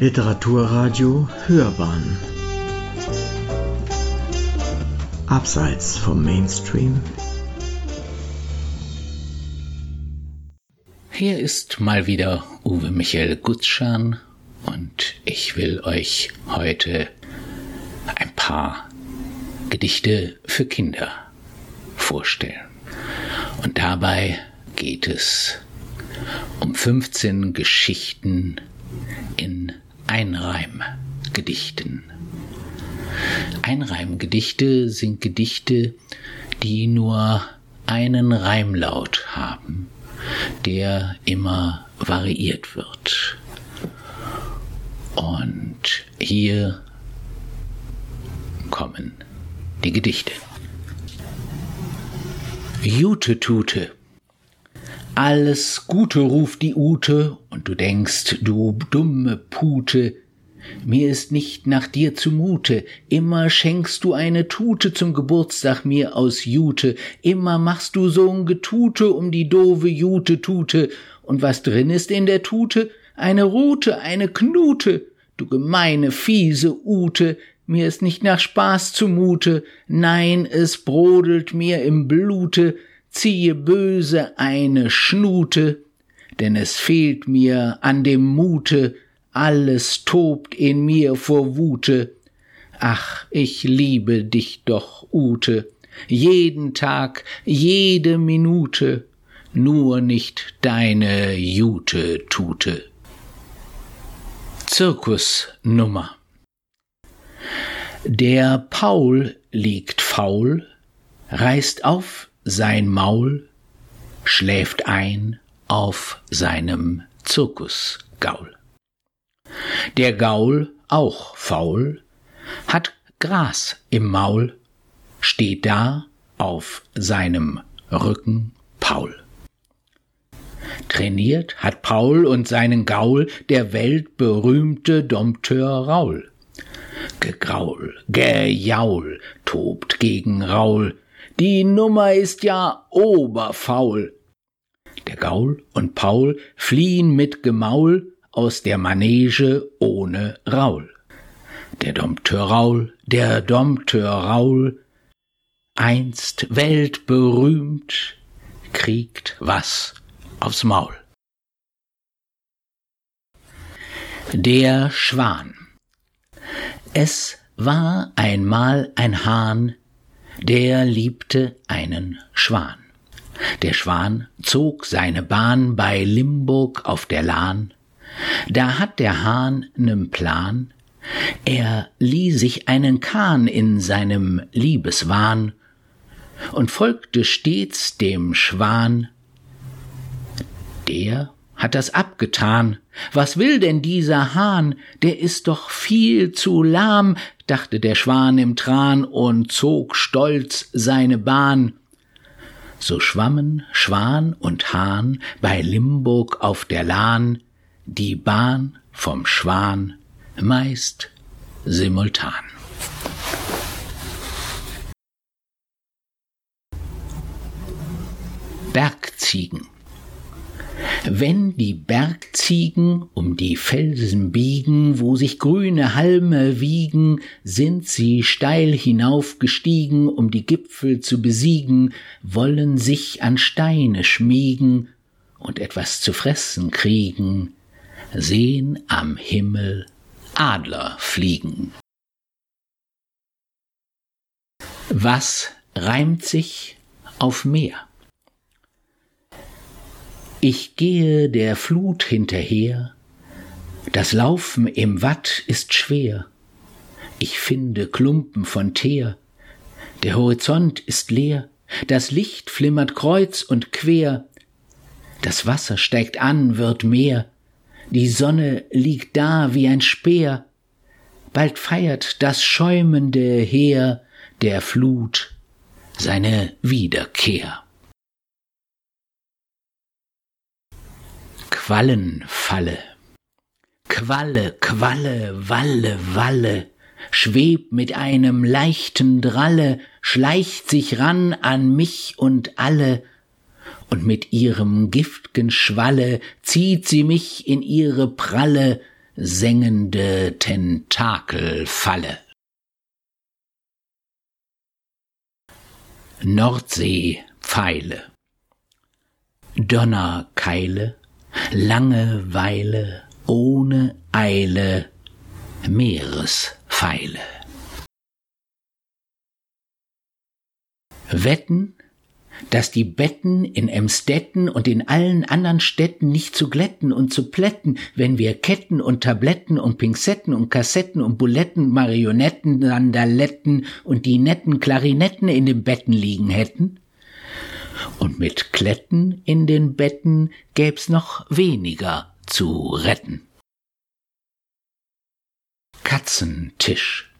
Literaturradio Hörbahn. Abseits vom Mainstream. Hier ist mal wieder Uwe Michael Gutzschahn und ich will euch heute ein paar Gedichte für Kinder vorstellen. Und dabei geht es um 15 Geschichten in Einreimgedichten. Einreimgedichte sind Gedichte, die nur einen Reimlaut haben, der immer variiert wird. Und hier kommen die Gedichte. Jute Tute. Alles Gute ruft die Ute, und du denkst, du dumme Pute, mir ist nicht nach dir zumute. Immer schenkst du eine Tute zum Geburtstag mir aus Jute. Immer machst du so'n Getute um die doofe Jute-Tute. Und was drin ist in der Tute? Eine Rute, eine Knute. Du gemeine, fiese Ute, mir ist nicht nach Spaß zumute. Nein, es brodelt mir im Blute. Ziehe böse eine Schnute, denn es fehlt mir an dem Mute. Alles tobt in mir vor Wute. Ach, ich liebe dich doch, Ute, jeden Tag, jede Minute, nur nicht deine Jute-Tute. Zirkusnummer. Der Paul liegt faul, reißt auf sein Maul, schläft ein auf seinem Zirkusgaul. Der Gaul, auch faul, hat Gras im Maul, steht da auf seinem Rücken Paul. Trainiert hat Paul und seinen Gaul der weltberühmte Dompteur Raul. Gegraul, Gejaul tobt gegen Raul, die Nummer ist ja oberfaul. Der Gaul und Paul fliehen mit Gemaul aus der Manege ohne Raul. Der Dompteur Raul, der Dompteur Raul, einst weltberühmt, kriegt was aufs Maul. Der Schwan. Es war einmal ein Hahn, der liebte einen Schwan. Der Schwan zog seine Bahn bei Limburg auf der Lahn. Da hat der Hahn nen Plan, er lieh sich einen Kahn in seinem Liebeswahn und folgte stets dem Schwan. Der hat das abgetan. Was will denn dieser Hahn? Der ist doch viel zu lahm, dachte der Schwan im Tran und zog stolz seine Bahn. So schwammen Schwan und Hahn bei Limburg auf der Lahn, die Bahn vom Schwan meist simultan. Bergziegen. Wenn die Bergziegen um die Felsen biegen, wo sich grüne Halme wiegen, sind sie steil hinaufgestiegen, um die Gipfel zu besiegen, wollen sich an Steine schmiegen und etwas zu fressen kriegen, sehen am Himmel Adler fliegen. Was reimt sich auf Meer? Ich gehe der Flut hinterher, das Laufen im Watt ist schwer. Ich finde Klumpen von Teer, der Horizont ist leer, das Licht flimmert kreuz und quer, das Wasser steigt an, wird mehr, die Sonne liegt da wie ein Speer. Bald feiert das schäumende Heer der Flut seine Wiederkehr. Quallenfalle. Qualle, Qualle, Walle, Walle, schwebt mit einem leichten Dralle, schleicht sich ran an mich und alle, und mit ihrem gift'gen Schwalle zieht sie mich in ihre Pralle, sengende Tentakelfalle. Nordseepfeile, Donnerkeile, Langeweile, ohne Eile, Meerespfeile. Wetten, dass die Betten in Emstetten und in allen anderen Städten nicht zu glätten und zu plätten, wenn wir Ketten und Tabletten und Pinzetten und Kassetten und Buletten, Marionetten, Sandaletten und die netten Klarinetten in den Betten liegen hätten. Und mit Kletten in den Betten gäb's noch weniger zu retten. Katzentisch.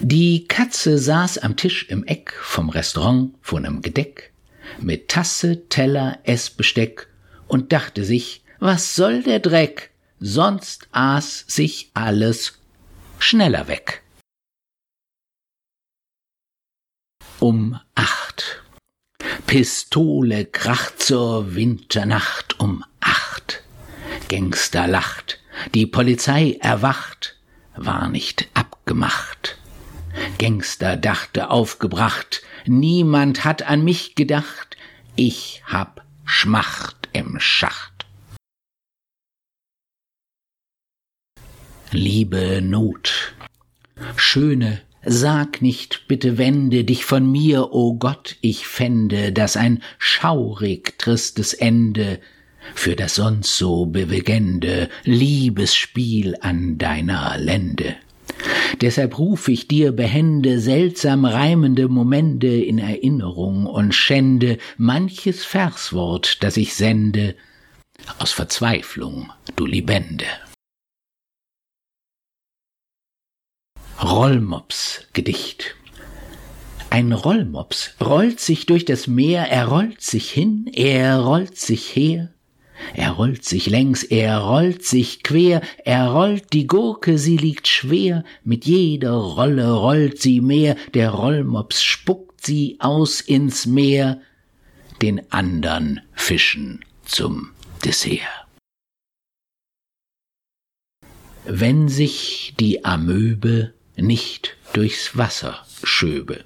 Die Katze saß am Tisch im Eck vom Restaurant vor einem Gedeck mit Tasse, Teller, Essbesteck und dachte sich, was soll der Dreck? Sonst aß sich alles schneller weg. Um 8. Pistole kracht zur Winternacht um 8. Gangster lacht, die Polizei erwacht, war nicht abgemacht. Gangster dachte aufgebracht, niemand hat an mich gedacht, ich hab Schmacht im Schacht. Liebe Not, Schöne, sag nicht, bitte wende dich von mir, o Gott, ich fände das ein schaurig tristes Ende für das sonst so bewegende Liebesspiel an deiner Lende. Deshalb ruf ich dir behende seltsam reimende Momente in Erinnerung und schände manches Verswort, das ich sende, aus Verzweiflung, du Liebende. Rollmops-Gedicht. Ein Rollmops rollt sich durch das Meer, er rollt sich hin, er rollt sich her. Er rollt sich längs, er rollt sich quer, er rollt die Gurke, sie liegt schwer, mit jeder Rolle rollt sie mehr, der Rollmops spuckt sie aus ins Meer, den andern Fischen zum Dessert. Wenn sich die Amöbe nicht durchs Wasser schöbe.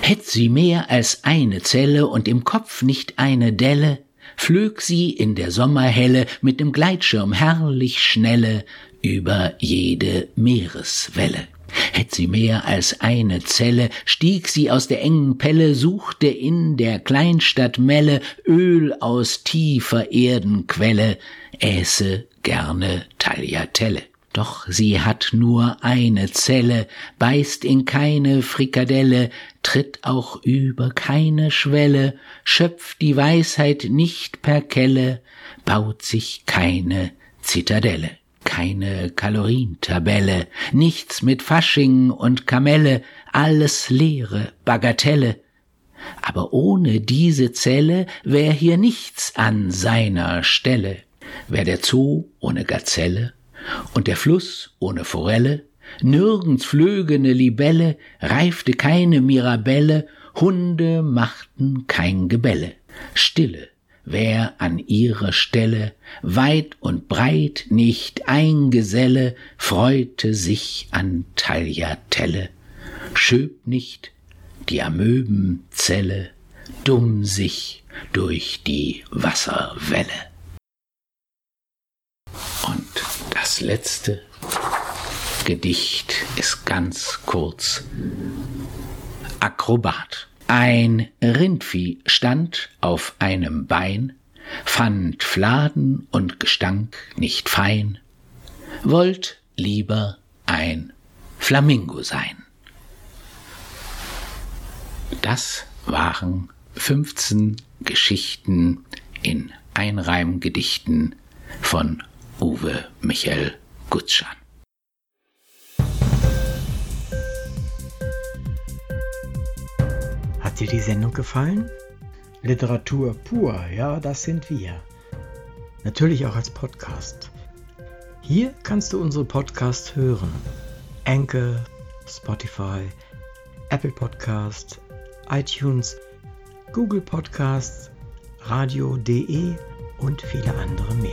Hätt sie mehr als eine Zelle und im Kopf nicht eine Delle, flög sie in der Sommerhelle mit dem Gleitschirm herrlich schnelle über jede Meereswelle. Hätt sie mehr als eine Zelle, stieg sie aus der engen Pelle, suchte in der Kleinstadt Melle Öl aus tiefer Erdenquelle, äße gerne Tagliatelle. Doch sie hat nur eine Zelle, beißt in keine Frikadelle, tritt auch über keine Schwelle, schöpft die Weisheit nicht per Kelle, baut sich keine Zitadelle, keine Kalorientabelle, nichts mit Fasching und Kamelle, alles leere Bagatelle. Aber ohne diese Zelle wär hier nichts an seiner Stelle, wär der Zoo ohne Gazelle und der Fluss ohne Forelle, nirgends flöge ne Libelle, reifte keine Mirabelle, Hunde machten kein Gebelle. Stille wär an ihrer Stelle, weit und breit nicht ein Geselle, freute sich an Tagliatelle, schöp nicht die Amöbenzelle, dumm sich durch die Wasserwelle. Und das letzte Gedicht ist ganz kurz. Akrobat. Ein Rindvieh stand auf einem Bein, fand Fladen und Gestank nicht fein, wollt lieber ein Flamingo sein. Das waren 15 Geschichten in Einreimgedichten von Uwe Michael Gutzschahn. Hat dir die Sendung gefallen? Literatur pur, ja, das sind wir. Natürlich auch als Podcast. Hier kannst du unsere Podcasts hören. Anchor, Spotify, Apple Podcasts, iTunes, Google Podcasts, radio.de und viele andere mehr.